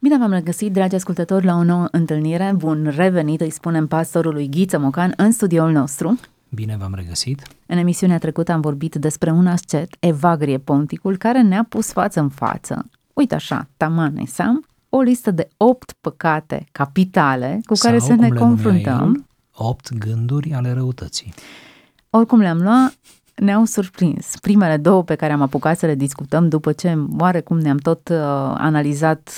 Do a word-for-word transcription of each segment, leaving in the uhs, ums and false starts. Bine v-am regăsit, dragi ascultători, la o nouă întâlnire. Bun revenit, îi spunem pastorului Ghiță Mocan în studioul nostru. Bine v-am regăsit. În emisiunea trecută am vorbit despre un ascet, Evagrie Ponticul, care ne-a pus față în față. Uite așa, tamane sam, o listă de opt păcate capitale cu care sau, să ne confruntăm. opt gânduri ale răutății. Oricum le-am luat, ne-au surprins. Primele două pe care am apucat să le discutăm după ce oarecum ne-am tot uh, analizat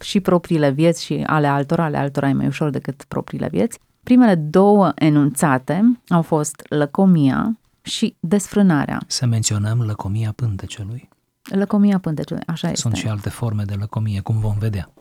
și propriile vieți și ale altora, ale altora e mai ușor decât propriile vieți. Primele două enunțate au fost lăcomia și desfrânarea. Să menționăm lăcomia pântecelui. Lăcomia pântecelui, așa este. Sunt și alte forme de lăcomie, cum vom vedea.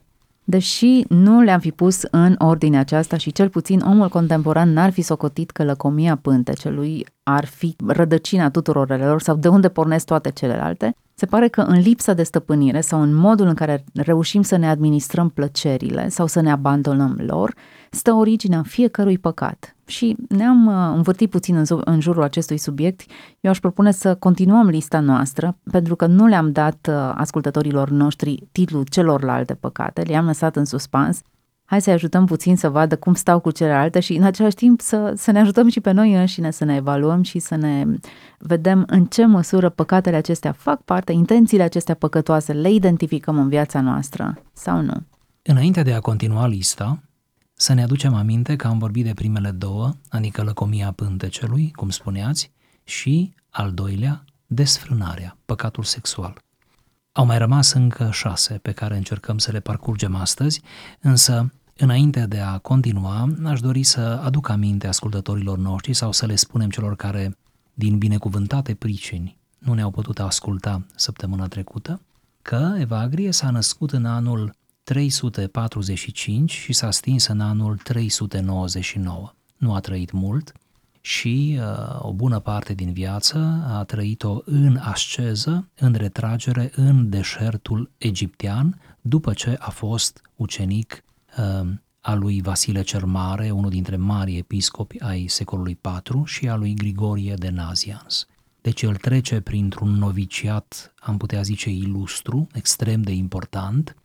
Deși nu le-am fi pus în ordinea aceasta și cel puțin omul contemporan n-ar fi socotit că lăcomia pântecelui ar fi rădăcina tuturor relelor sau de unde pornesc toate celelalte, se pare că în lipsa de stăpânire sau în modul în care reușim să ne administrăm plăcerile sau să ne abandonăm lor, stă originea fiecărui păcat. Și ne-am învârtit puțin în jurul acestui subiect. Eu aș propune să continuăm lista noastră, pentru că nu le-am dat ascultătorilor noștri titlul celorlalte păcate, le-am lăsat în suspans. Hai să-i ajutăm puțin să vadă cum stau cu celelalte și în același timp să, să ne ajutăm și pe noi înșine, să ne evaluăm și să ne vedem în ce măsură păcatele acestea fac parte, intențiile acestea păcătoase le identificăm în viața noastră sau nu. Înainte de a continua lista, să ne aducem aminte că am vorbit de primele două, adică lăcomia pântecelui, cum spuneați, și al doilea, desfrânarea, păcatul sexual. Au mai rămas încă șase pe care încercăm să le parcurgem astăzi, însă înainte de a continua, aș dori să aduc aminte ascultătorilor noștri sau să le spunem celor care, din binecuvântate pricini, nu ne-au putut asculta săptămâna trecută, că Evagrie s-a născut în anul trei sute patruzeci și cinci și s-a stins în anul trei sute nouăzeci și nouă. Nu a trăit mult și uh, o bună parte din viață a trăit-o în asceză, în retragere, în deșertul egiptean, după ce a fost ucenic uh, a lui Vasile cel Mare, unul dintre mari episcopi ai secolului patru, și a lui Grigorie de Nazians. Deci el trece printr-un noviciat, am putea zice, ilustru, extrem de important,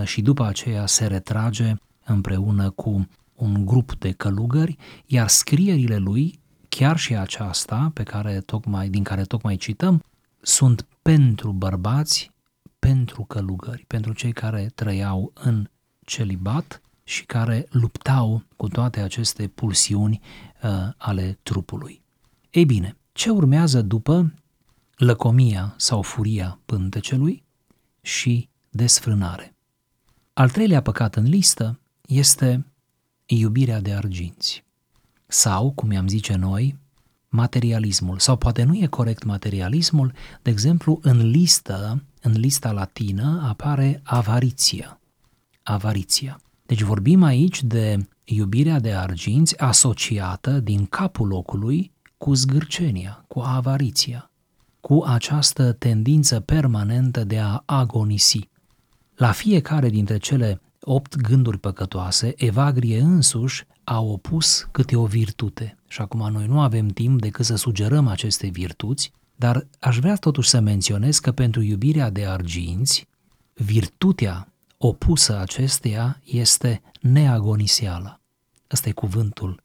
uh, și după aceea se retrage împreună cu un grup de călugări, iar scrierile lui, chiar și aceasta pe care tocmai, din care tocmai cităm, sunt pentru bărbați, pentru călugări, pentru cei care trăiau în celibat și care luptau cu toate aceste pulsiuni uh, ale trupului. Ei bine, ce urmează după lăcomia sau furia pântecelui și desfrânare? Al treilea păcat în listă este iubirea de arginți sau, cum i-am zice noi, materialismul. Sau poate nu e corect materialismul, de exemplu, în listă, în lista latină apare avariția. Avariția. Deci vorbim aici de iubirea de arginți asociată din capul locului cu zgârcenia, cu avariția, cu această tendință permanentă de a agonisi. La fiecare dintre cele opt gânduri păcătoase, Evagrie însuși a opus câte o virtute. Și acum noi nu avem timp decât să sugerăm aceste virtuți, dar aș vrea totuși să menționez că pentru iubirea de arginți, virtutea opusă acesteia este neagonisiala. Ăsta e cuvântul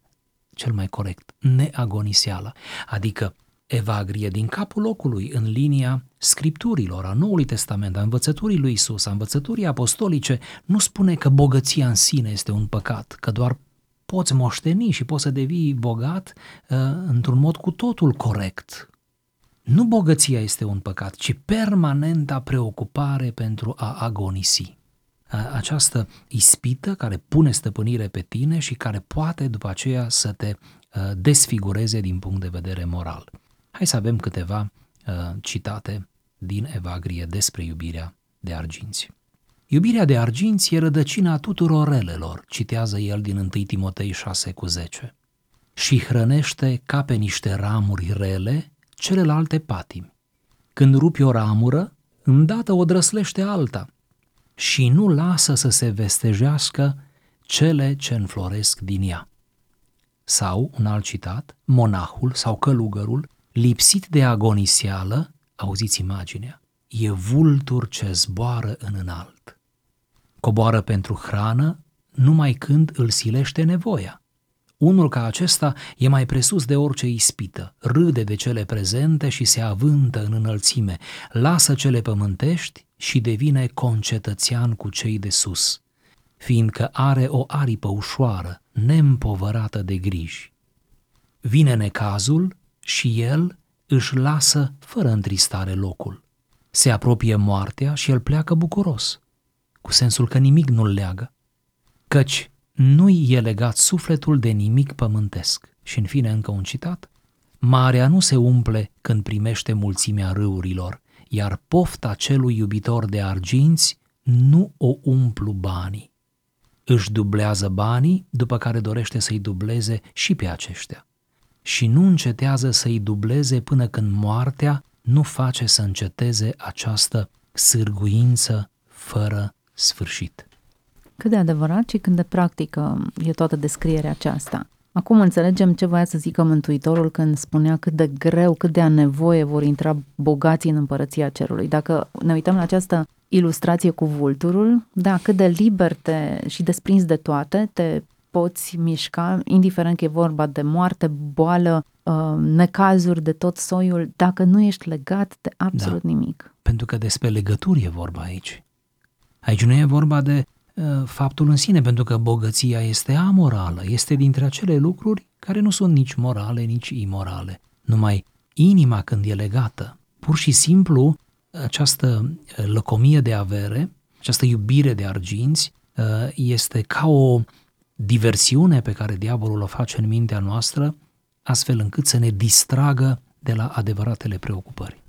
cel mai corect, neagonisiala. Adică Evagrie din capul locului, în linia scripturilor, a Noului Testament, a învățăturii lui Isus, a învățăturii apostolice, nu spune că bogăția în sine este un păcat, că doar poți moșteni și poți să devii bogat uh, într-un mod cu totul corect. Nu bogăția este un păcat, ci permanenta preocupare pentru a agonisi. Această ispită care pune stăpânire pe tine și care poate după aceea să te uh, desfigureze din punct de vedere moral. Hai să avem câteva uh, citate din Evagrie despre iubirea de arginți. Iubirea de arginți e rădăcina tuturor relelor, citează el din întâi Timotei șase cu zece, și hrănește ca pe niște ramuri rele celelalte patimi. Când rupi o ramură, îndată o drăslește alta și nu lasă să se vestejească cele ce înfloresc din ea. Sau, un alt citat, monahul sau călugărul, lipsit de agoniseală, auziți imaginea, e vultur ce zboară în înalt. Coboară pentru hrană numai când îl silește nevoia. Unul ca acesta e mai presus de orice ispită, râde de cele prezente și se avântă în înălțime, lasă cele pământești și devine concetățean cu cei de sus, fiindcă are o aripă ușoară, neîmpovărată de griji. Vine necazul și el își lasă fără întristare locul. Se apropie moartea și el pleacă bucuros, cu sensul că nimic nu-l leagă, căci nu-i e legat sufletul de nimic pământesc. Și în fine încă un citat, marea nu se umple când primește mulțimea râurilor, iar pofta celui iubitor de arginți nu o umplu banii. Își dublează banii, după care dorește să-i dubleze și pe aceștia. Și nu încetează să-i dubleze până când moartea nu face să înceteze această sârguință fără sfârșit. Cât de adevărat și când de practică e toată descrierea aceasta. Acum înțelegem ce voia să zică Mântuitorul când spunea cât de greu, cât de a nevoie vor intra bogații în împărăția cerului. Dacă ne uităm la această ilustrație cu vulturul, da, cât de liber te, și desprins de toate te poți mișca, indiferent că e vorba de moarte, boală, necazuri de tot soiul, dacă nu ești legat de absolut da, nimic. Pentru că despre legături e vorba aici. Aici nu e vorba de uh, faptul în sine, pentru că bogăția este amorală, este dintre acele lucruri care nu sunt nici morale, nici imorale. Numai inima când e legată, pur și simplu, această lăcomie de avere, această iubire de arginți, este ca o diversiune pe care diavolul o face în mintea noastră, astfel încât să ne distragă de la adevăratele preocupări.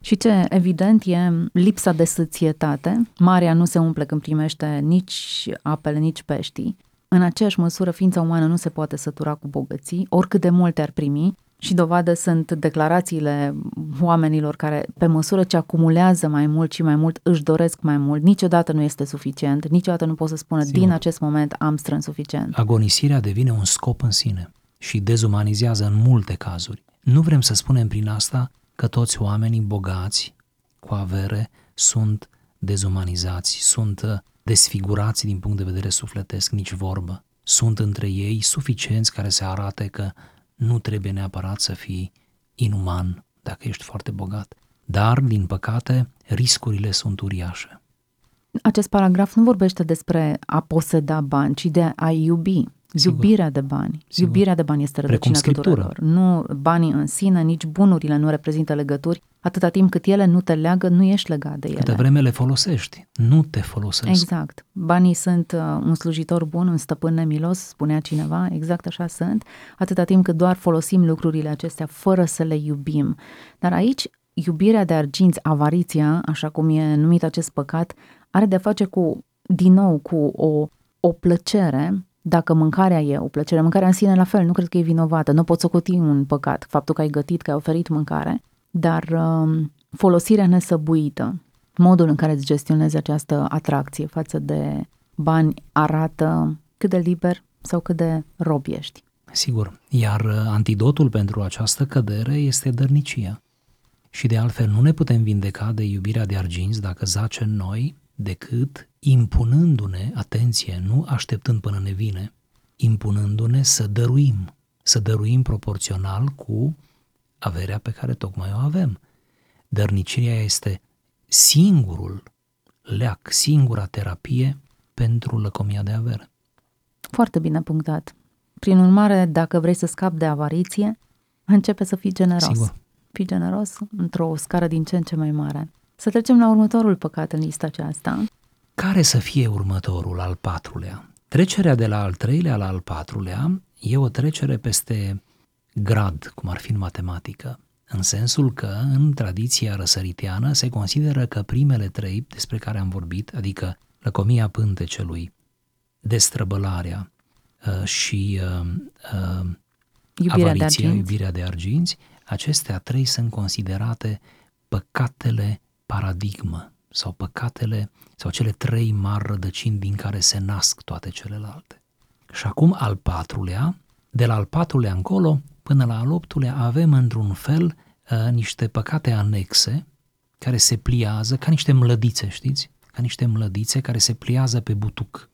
Și ce evident e lipsa de sățietate. Marea nu se umple când primește nici apele, nici peștii. În aceeași măsură, ființa umană nu se poate sătura cu bogății, oricât de multe ar primi. Și dovadă sunt declarațiile oamenilor care, pe măsură ce acumulează mai mult și mai mult, își doresc mai mult. Niciodată nu este suficient, niciodată nu pot să spună Sigur. Din acest moment am strâns suficient. Agonisirea devine un scop în sine și dezumanizează în multe cazuri. Nu vrem să spunem prin asta că toți oamenii bogați cu avere sunt dezumanizați, sunt desfigurați din punct de vedere sufletesc, nici vorbă. Sunt între ei suficienți care se arate că nu trebuie neapărat să fii inuman dacă ești foarte bogat. Dar, din păcate, riscurile sunt uriașe. Acest paragraf nu vorbește despre a poseda bani, ci de a iubi. Sigur. Iubirea de bani. Sigur. Iubirea de bani este rădăcina tuturor. Nu banii în sine, nici bunurile nu reprezintă legături. Atâta timp cât ele nu te leagă, nu ești legat de ele. Câte vreme le folosești, nu te folosești. Exact. Banii sunt un slujitor bun, un stăpân nemilos, spunea cineva, exact așa sunt. Atâta timp cât doar folosim lucrurile acestea fără să le iubim. Dar aici, iubirea de arginți, avariția, așa cum e numit acest păcat, are de-a face cu, din nou, cu o, o plăcere. Dacă mâncarea e o plăcere, mâncarea în sine la fel, nu cred că e vinovată, nu poți socoti un păcat, faptul că ai gătit, că ai oferit mâncare, dar um, folosirea nesăbuită, modul în care îți gestionezi această atracție față de bani arată cât de liber sau cât de rob ești. Sigur, iar antidotul pentru această cădere este dărnicia. Și de altfel nu ne putem vindeca de iubirea de arginți dacă zace în noi, decât impunându-ne, atenție, nu așteptând până ne vine, impunându-ne să dăruim, să dăruim proporțional cu averea pe care tocmai o avem. Dărnicirea este singurul leac, singura terapie pentru lăcomia de avere. Foarte bine punctat. Prin urmare, dacă vrei să scapi de avariție, începe să fii generos. Sigur. Fii generos într-o scară din ce în ce mai mare. Să trecem la următorul păcat în lista aceasta. Care să fie următorul, al patrulea? Trecerea de la al treilea la al patrulea e o trecere peste grad, cum ar fi în matematică, în sensul că în tradiția răsăriteană se consideră că primele trei despre care am vorbit, adică lăcomia pântecelui, destrăbălarea uh, și uh, uh, iubirea, avariția, de iubirea de arginți, acestea trei sunt considerate păcatele paradigmă sau păcatele sau cele trei mari rădăcini din care se nasc toate celelalte. Și acum al patrulea, de la al patrulea încolo până la al optulea avem într-un fel uh, niște păcate anexe care se pliază ca niște mlădițe, știți? Ca niște mlădițe care se pliază pe butuc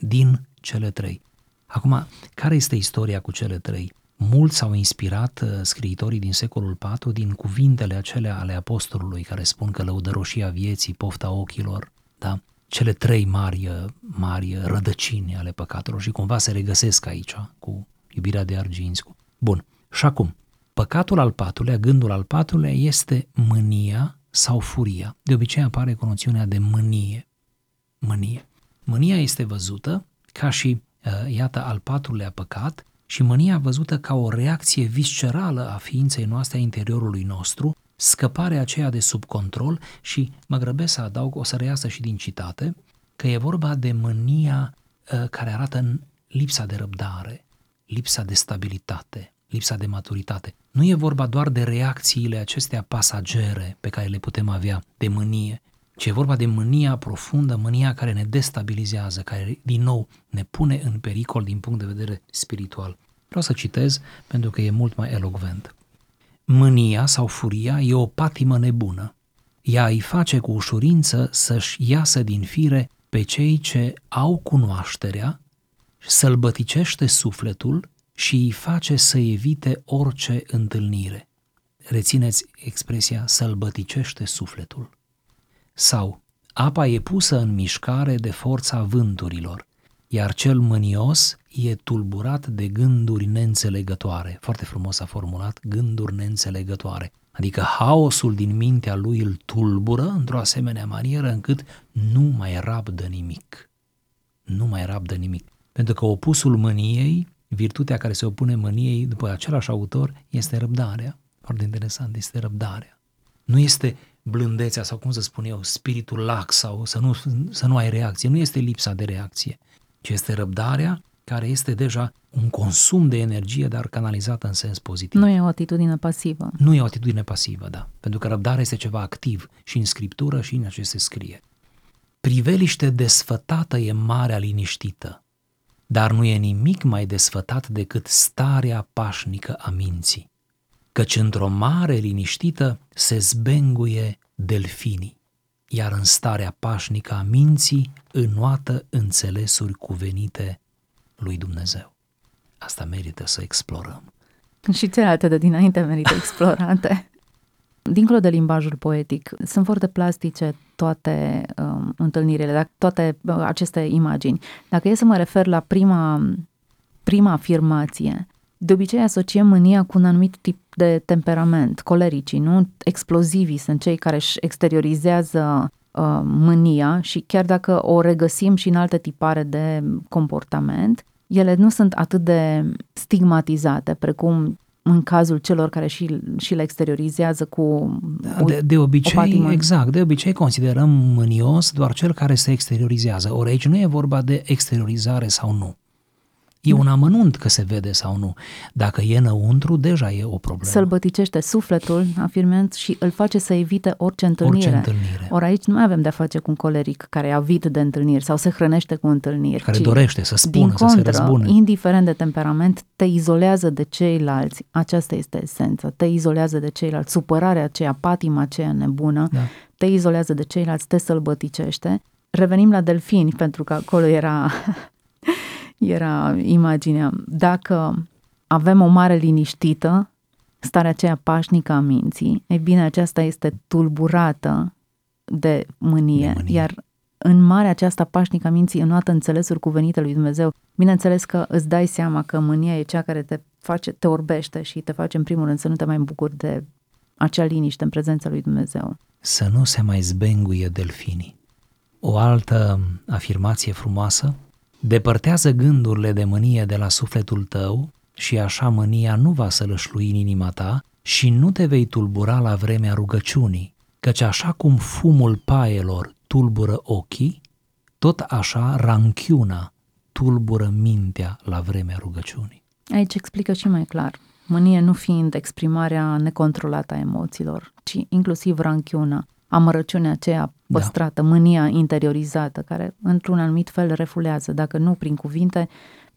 din cele trei. Acum, care este istoria cu cele trei? Mult s-au inspirat uh, scriitorii din secolul patru din cuvintele acelea ale apostolului care spun că lăudăroșia vieții, pofta ochilor, da? Cele trei mari, mari rădăcini ale păcatelor și cumva se regăsesc aici cu iubirea de arginți. Bun, și acum, păcatul al patrulea, gândul al patrulea este mânia sau furia. De obicei apare cu noțiunea de mânie. Mânie. Mânia este văzută ca și, iată, al patrulea păcat și mânia văzută ca o reacție viscerală a ființei noastre, a interiorului nostru, scăparea aceea de sub control și mă grăbesc să adaug, o să reiasă și din citate, că e vorba de mânia uh, care arată în lipsa de răbdare, lipsa de stabilitate, lipsa de maturitate. Nu e vorba doar de reacțiile acestea pasagere pe care le putem avea de mânie, ci e vorba de mânia profundă, mânia care ne destabilizează, care din nou ne pune în pericol din punct de vedere spiritual. Vreau să citez pentru că e mult mai elocvent. Mânia sau furia e o patimă nebună. Ea îi face cu ușurință să-și iasă din fire pe cei ce au cunoașterea, sălbăticește sufletul și îi face să evite orice întâlnire. Rețineți expresia sălbăticește sufletul. Sau, apa e pusă în mișcare de forța vânturilor, iar cel mânios e tulburat de gânduri neînțelegătoare. Foarte frumos a formulat, gânduri neînțelegătoare. Adică haosul din mintea lui îl tulbură într-o asemenea manieră încât nu mai rabdă nimic. Nu mai rabdă nimic. Pentru că opusul mâniei, virtutea care se opune mâniei, după același autor, este răbdarea. Foarte interesant, este răbdarea. Nu este blândețea sau, cum să spun eu, spiritul lax sau să nu, să nu ai reacție. Nu este lipsa de reacție, ci este răbdarea care este deja un consum de energie, dar canalizată în sens pozitiv. Nu e o atitudine pasivă. Nu e o atitudine pasivă, da. Pentru că răbdarea este ceva activ și în scriptură și în aceste scrie. Priveliște desfătată e marea liniștită, dar nu e nimic mai desfătat decât starea pașnică a minții. Căci într-o mare liniștită se zbenguie delfinii, iar în starea pașnică a minții înoată înțelesuri cuvenite lui Dumnezeu. Asta merită să explorăm. Și celelalte de dinainte merită explorate. Dincolo de limbajul poetic, sunt foarte plastice toate um, întâlnirile, toate uh, aceste imagini. Dacă e să mă refer la prima, prima afirmație, de obicei asociem mânia cu un anumit tip de temperament, colericii, nu? Explozivii sunt cei care își exteriorizează uh, mânia și chiar dacă o regăsim și în alte tipare de comportament, ele nu sunt atât de stigmatizate, precum în cazul celor care și, și le exteriorizează cu o, de, de obicei, o patimă. Exact, de obicei considerăm mânios doar cel care se exteriorizează. Ori aici nu e vorba de exteriorizare sau nu. E un amănunt că se vede sau nu. Dacă e înăuntru, deja e o problemă. Sălbăticește sufletul, afirmând, și îl face să evite orice întâlnire. Orice întâlnire. Ori aici nu mai avem de-a face cu un coleric care e avid de întâlniri sau se hrănește cu întâlniri. Care dorește să spună, din contră, să se răzbune. Indiferent de temperament, te izolează de ceilalți. Aceasta este esența. Te izolează de ceilalți. Supărarea aceea, patima aceea nebună, da. Te izolează de ceilalți, te sălbăticește. Revenim la delfini, pentru că acolo era... Era imaginea, dacă avem o mare liniștită, starea aceea pașnică a minții, e bine, aceasta este tulburată de mânie, de mânie. Iar în marea aceasta pașnică a minții înoată înțelesuri cuvenite lui Dumnezeu. Bineînțeles că îți dai seama că mânia e cea care te face, te orbește și te face în primul rând să nu te mai bucuri de acea liniște în prezența lui Dumnezeu. Să nu se mai zbenguie delfinii. O altă afirmație frumoasă: depărtează gândurile de mânie de la sufletul tău și așa mânia nu va sălășlui în inima ta și nu te vei tulbura la vremea rugăciunii, căci așa cum fumul paielor tulbură ochii, Tot așa, ranchiuna tulbură mintea la vremea rugăciunii. Aici explică și mai clar. Mânie nu fiind exprimarea necontrolată a emoțiilor, ci inclusiv ranchiuna, amărăciunea aceea păstrată, da. Mânia interiorizată, care într-un anumit fel refulează, dacă nu prin cuvinte,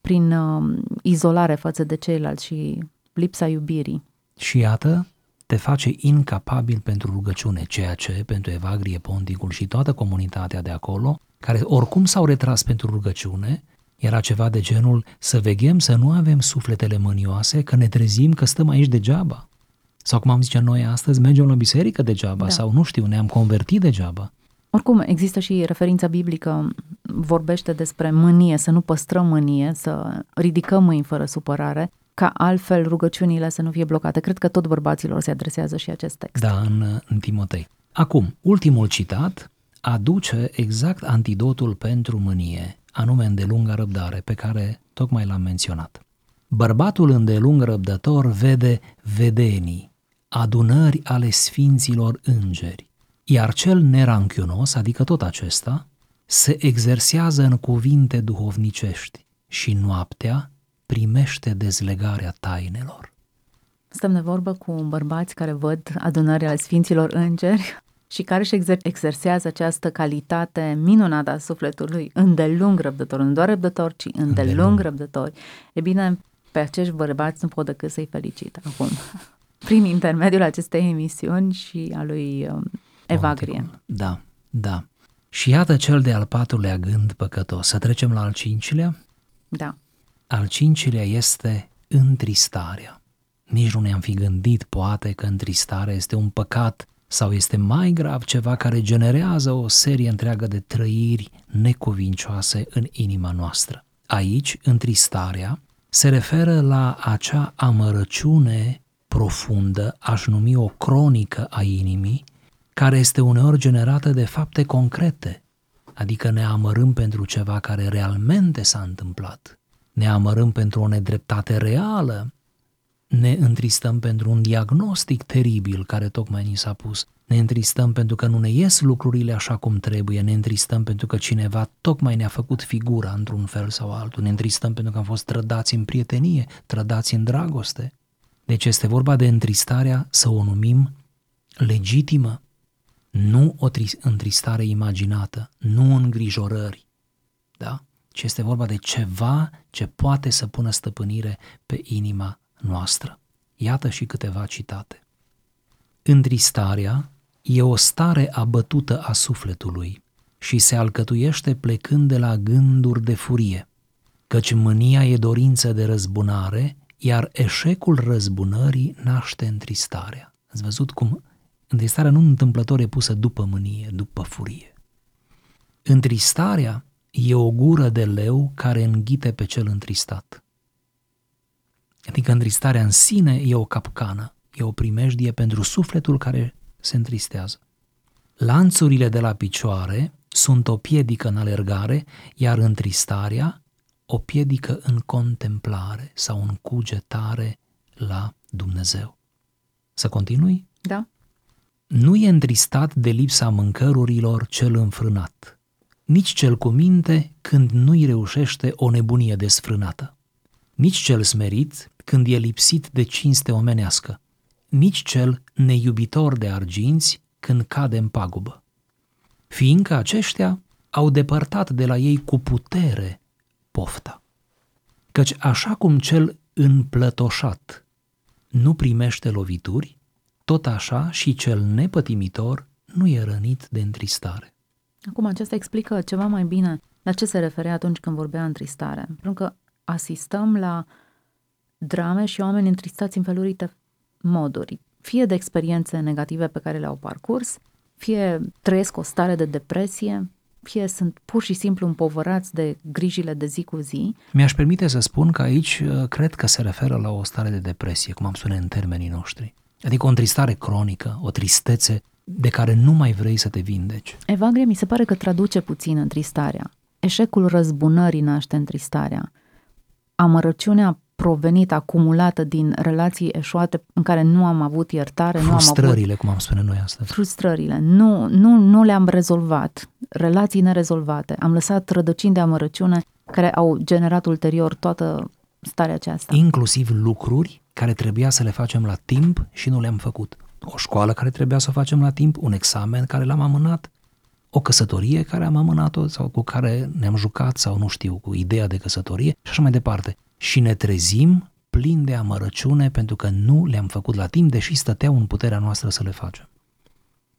prin uh, izolare față de ceilalți și lipsa iubirii. Și iată, te face incapabil pentru rugăciune, ceea ce pentru Evagrie Ponticul și toată comunitatea de acolo, care oricum s-au retras pentru rugăciune, era ceva de genul să veghem să nu avem sufletele mânioase, că ne trezim că stăm aici degeaba. Sau cum am zice noi astăzi, mergem la biserică degeaba, da. Sau nu știu, ne-am convertit degeaba. Oricum, există și referința biblică, vorbește despre mânie, să nu păstrăm mânie, să ridicăm mâini fără supărare, ca altfel rugăciunile să nu fie blocate. Cred că tot bărbaților se adresează și acest text. Da, în, în Timotei. Acum, ultimul citat aduce exact antidotul pentru mânie, anume îndelunga răbdare, pe care tocmai l-am menționat. Bărbatul îndelung răbdător vede vedenii, adunări ale sfinților îngeri, iar cel neranchiunos, adică tot acesta, se exersează în cuvinte duhovnicești și noaptea primește dezlegarea tainelor. Stăm de vorbă cu bărbați care văd adunări ale sfinților îngeri și care își exersează această calitate minunată a sufletului, îndelung răbdător, nu doar răbdător, ci îndelung, îndelung. răbdători. E bine, pe acești bărbați nu pot decât să-i felicit acum, prin intermediul acestei emisiuni și a lui Evagrie. Da, da. Și iată cel de-al patrulea gând păcătos. Să trecem la al cincilea? Da. Al cincilea este întristarea. Nici nu ne-am fi gândit, poate, că întristarea este un păcat sau este mai grav ceva care generează o serie întreagă de trăiri necuvincioase în inima noastră. Aici, întristarea se referă la acea amărăciune profundă, aș numi o cronică a inimii, care este uneori generată de fapte concrete, adică ne amărâm pentru ceva care realmente s-a întâmplat, ne amărâm pentru o nedreptate reală, ne întristăm pentru un diagnostic teribil care tocmai ni s-a pus, ne întristăm pentru că nu ne ies lucrurile așa cum trebuie, ne întristăm pentru că cineva tocmai ne-a făcut figura într-un fel sau altul, ne întristăm pentru că am fost trădați în prietenie, trădați în dragoste. Deci este vorba de întristarea, să o numim, legitimă, nu o tri- întristare imaginată, nu îngrijorări, da? Ci este vorba de ceva ce poate să pună stăpânire pe inima noastră. Iată și câteva citate. Întristarea e o stare abătută a sufletului și se alcătuiește plecând de la gânduri de furie, căci mânia e dorință de răzbunare, iar eșecul răzbunării naște întristarea. Ați văzut cum întristarea nu întâmplător e pusă după mânie, după furie. Întristarea e o gură de leu care înghite pe cel întristat. Adică întristarea în sine e o capcană, e o primejdie pentru sufletul care se întristează. Lanțurile de la picioare sunt o piedică în alergare, iar întristarea o piedică în contemplare sau în cugetare la Dumnezeu. Să continui? Da. Nu e întristat de lipsa mâncărurilor cel înfrânat, nici cel cu minte când nu-i reușește o nebunie desfrânată, nici cel smerit când e lipsit de cinste omenească, nici cel neiubitor de arginți când cade în pagubă, fiindcă aceștia au depărtat de la ei cu putere pofta. Căci așa cum cel înplătoșat nu primește lovituri, tot așa și cel nepătimitor nu e rănit de întristare. Acum acesta explică ceva mai bine la ce se referea atunci când vorbea întristare. Pentru că asistăm la drame și oameni întristați în felurite moduri. Fie de experiențe negative pe care le-au parcurs, fie trăiesc o stare de depresie, fie sunt pur și simplu împovărați de grijile de zi cu zi. Mi-aș permite să spun că aici cred că se referă la o stare de depresie, cum am spune în termenii noștri. Adică o întristare cronică, o tristețe de care nu mai vrei să te vindeci. Evagrie mi se pare că traduce puțin întristarea. Eșecul răzbunării naște întristarea. Amărăciunea provenită, acumulată din relații eșuate în care nu am avut iertare. Frustrările, nu am avut, cum am spune noi astăzi. Frustrările. Nu, nu, nu le-am rezolvat. Relații nerezolvate. Am lăsat rădăcini de amărăciune care au generat ulterior toată starea aceasta. Inclusiv lucruri care trebuia să le facem la timp și nu le-am făcut. O școală care trebuia să o facem la timp, un examen care l-am amânat, o căsătorie care am amânat-o sau cu care ne-am jucat sau nu știu, cu ideea de căsătorie și așa mai departe. Și ne trezim plini de amărăciune pentru că nu le-am făcut la timp, deși stăteau în puterea noastră să le facem.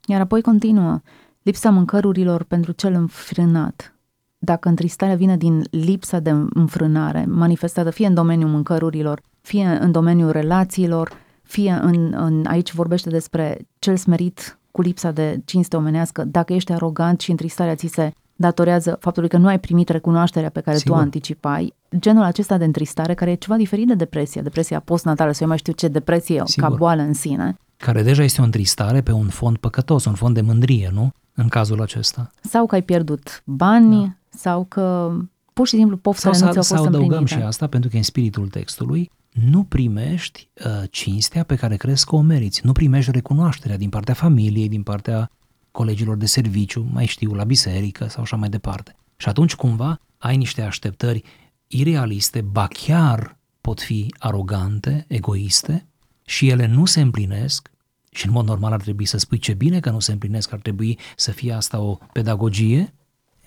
Iar apoi continuă, lipsa mâncărurilor pentru cel înfrânat. Dacă întristarea vine din lipsa de înfrânare, manifestată fie în domeniul mâncărurilor, fie în domeniul relațiilor, fie în, în aici vorbește despre cel smerit cu lipsa de cinste omenească, dacă ești arogant și întristarea ți se datorează faptului că nu ai primit recunoașterea pe care Sigur. Tu o anticipai, genul acesta de întristare, care e ceva diferit de depresia, depresia postnatală, sau eu mai știu ce depresie, Sigur. Ca boală în sine. Care deja este o întristare pe un fond păcătos, un fond de mândrie, nu? În cazul acesta. Sau că ai pierdut bani, da. Sau că pur și simplu poftele nu ți-au fost împlinite. Sau adăugăm și asta, pentru că în spiritul textului nu primești uh, cinstea pe care crezi că o meriți, nu primești recunoașterea din partea familiei, din partea colegilor de serviciu, mai știu, la biserică sau așa mai departe. Și atunci cumva ai niște așteptări irealiste, ba chiar pot fi arogante, egoiste și ele nu se împlinesc și în mod normal ar trebui să spui ce bine că nu se împlinesc, ar trebui să fie asta o pedagogie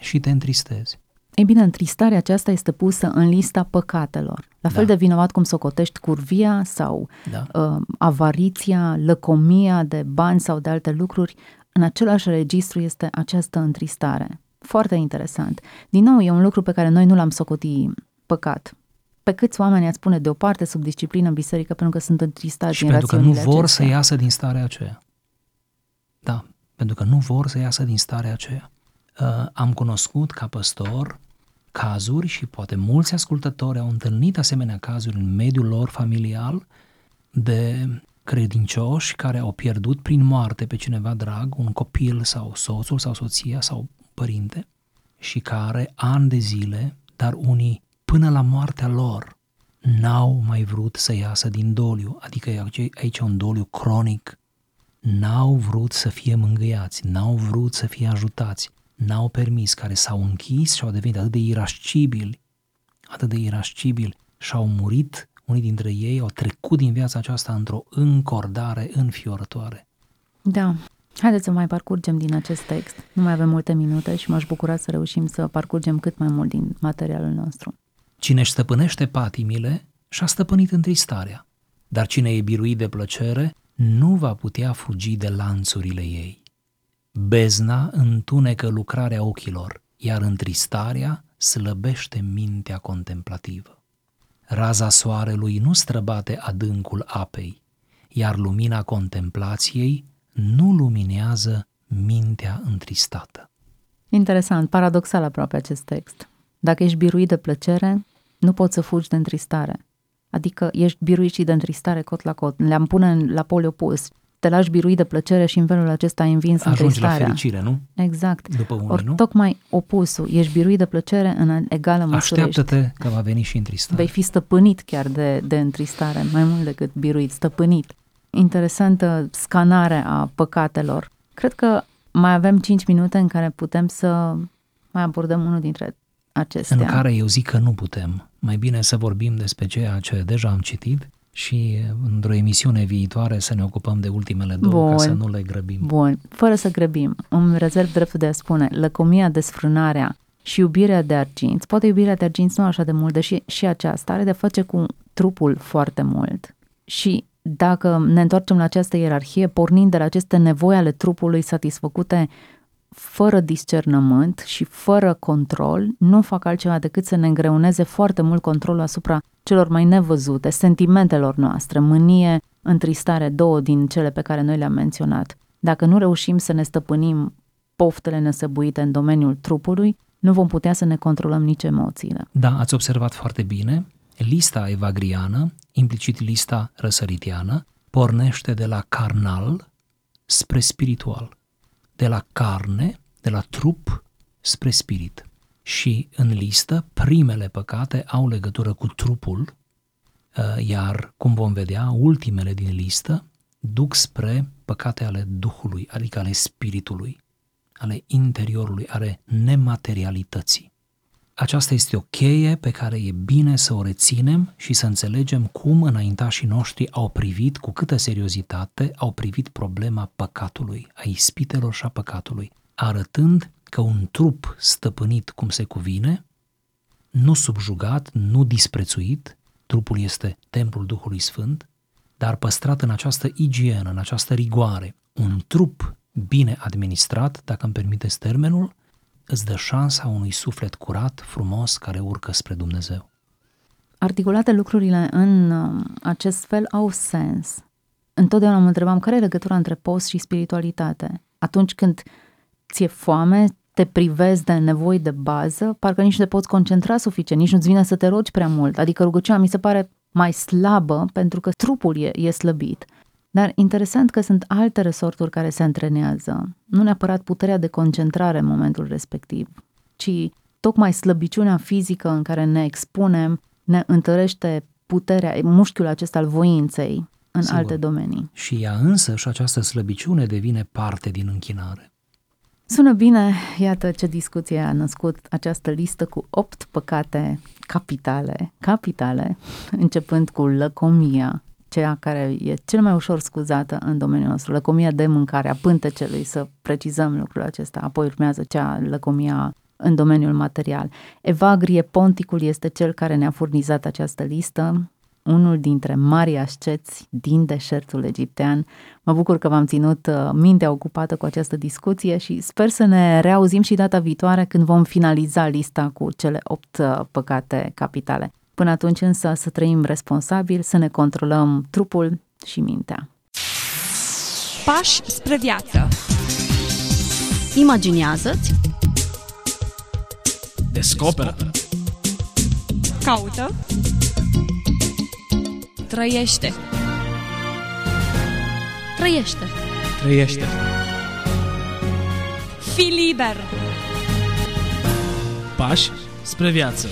și te întristezi. Ei bine, întristarea aceasta este pusă în lista păcatelor. La fel da. De vinovat cum socotești curvia sau da. uh, avariția, lăcomia de bani sau de alte lucruri, în același registru este această întristare. Foarte interesant. Din nou, e un lucru pe care noi nu l-am socotit păcat. Pe câți oameni îți pune deoparte sub disciplină în biserică pentru că sunt întristați și din pentru că nu vor acestea. Să iasă din starea aceea. Da, pentru că nu vor să iasă din starea aceea. Uh, am cunoscut ca păstor cazuri și poate mulți ascultători au întâlnit asemenea cazuri în mediul lor familial de credincioși care au pierdut prin moarte pe cineva drag, un copil sau soțul sau soția sau părinte și care ani de zile, dar unii până la moartea lor n-au mai vrut să iasă din doliu, adică aici e un doliu cronic, n-au vrut să fie mângâiați, n-au vrut să fie ajutați, n-au permis, care s-au închis și au devenit atât de irascibili, atât de irascibili și au murit, unii dintre ei au trecut din viața aceasta într-o încordare înfiorătoare. Da, haideți să mai parcurgem din acest text, nu mai avem multe minute și m-aș bucura să reușim să parcurgem cât mai mult din materialul nostru. Cine își stăpânește patimile și-a stăpânit întristarea, dar cine e biruit de plăcere nu va putea fugi de lanțurile ei. Bezna întunecă lucrarea ochilor, iar întristarea slăbește mintea contemplativă. Raza soarelui nu străbate adâncul apei, iar lumina contemplației nu luminează mintea întristată. Interesant, paradoxal aproape acest text. Dacă ești biruit de plăcere, nu poți să fugi de întristare. Adică ești biruit și de întristare cot la cot. Le-am pune la pol opus. Te lași biruit de plăcere și în felul acesta ai învins întristarea. Ajungi la fericire, nu? Exact. După unul, Or, nu? Tocmai opusul. Ești biruit de plăcere în egală măsură. Așteaptă-te că va veni și întristare. Vei fi stăpânit chiar de, de întristare, mai mult decât biruit, stăpânit. Interesantă scanare a păcatelor. Cred că mai avem cinci minute în care putem să mai abordăm unul dintre acestea. În care eu zic că nu putem. Mai bine să vorbim despre ceea ce deja am citit și într-o emisiune viitoare să ne ocupăm de ultimele două, Bun. Ca să nu le grăbim. Bun, fără să grăbim, îmi rezerv dreptul de a spune, lăcomia, desfrânarea și iubirea de arginți, poate iubirea de arginți nu așa de mult, deși și aceasta are de face cu trupul foarte mult. Și dacă ne întoarcem la această ierarhie, pornind de la aceste nevoi ale trupului satisfăcute fără discernământ și fără control, nu fac altceva decât să ne îngreuneze foarte mult controlul asupra celor mai nevăzute, sentimentelor noastre, mânie, întristare, două din cele pe care noi le-am menționat. Dacă nu reușim să ne stăpânim poftele nesăbuite în domeniul trupului, nu vom putea să ne controlăm nici emoțiile. Da, ați observat foarte bine, lista evagriană, implicit lista răsăritiană, pornește de la carnal spre spiritual. De la carne, de la trup spre spirit. Și în listă, primele păcate au legătură cu trupul, Iar, cum vom vedea, ultimele din listă duc spre păcate ale Duhului, adică ale spiritului, ale interiorului, ale nematerialității. Aceasta este o cheie pe care e bine să o reținem și să înțelegem cum înaintașii noștri au privit, cu câtă seriozitate, au privit problema păcatului, a ispitelor și a păcatului, arătând că un trup stăpânit cum se cuvine, nu subjugat, nu disprețuit, trupul este templul Duhului Sfânt, dar păstrat în această igienă, în această rigoare, un trup bine administrat, dacă îmi permiteți termenul, îți dă șansa unui suflet curat, frumos, care urcă spre Dumnezeu. Articulate lucrurile în acest fel au sens. Întotdeauna mă întrebam care e legătura între post și spiritualitate. Atunci când ți-e foame, te privezi de nevoi de bază, parcă nici nu te poți concentra suficient, nici nu-ți vine să te rogi prea mult. Adică rugăciunea mi se pare mai slabă pentru că trupul e, e slăbit. Dar interesant că sunt alte resorturi care se antrenează, nu neapărat puterea de concentrare în momentul respectiv, ci tocmai slăbiciunea fizică în care ne expunem ne întărește puterea, mușchiul acesta al voinței în Sigur. Alte domenii. Și ea însă și această slăbiciune devine parte din închinare. Sună bine, iată ce discuție a născut această listă cu opt păcate capitale, capitale, începând cu lăcomia, ceea care e cel mai ușor scuzată în domeniul nostru, lăcomia de mâncare, a pântecelui, să precizăm lucrul acesta, apoi urmează cea lăcomia în domeniul material. Evagrie Ponticul este cel care ne-a furnizat această listă, unul dintre marii asceți din deșertul egiptean. Mă bucur că v-am ținut mintea ocupată cu această discuție și sper să ne reauzim și data viitoare când vom finaliza lista cu cele opt păcate capitale. Până atunci însă să trăim responsabil, să ne controlăm trupul și mintea. Pași spre viață. Imaginează-ți. Descoperă. Caută. Trăiește. Trăiește. Trăiește. Fii liber. Pași spre viață.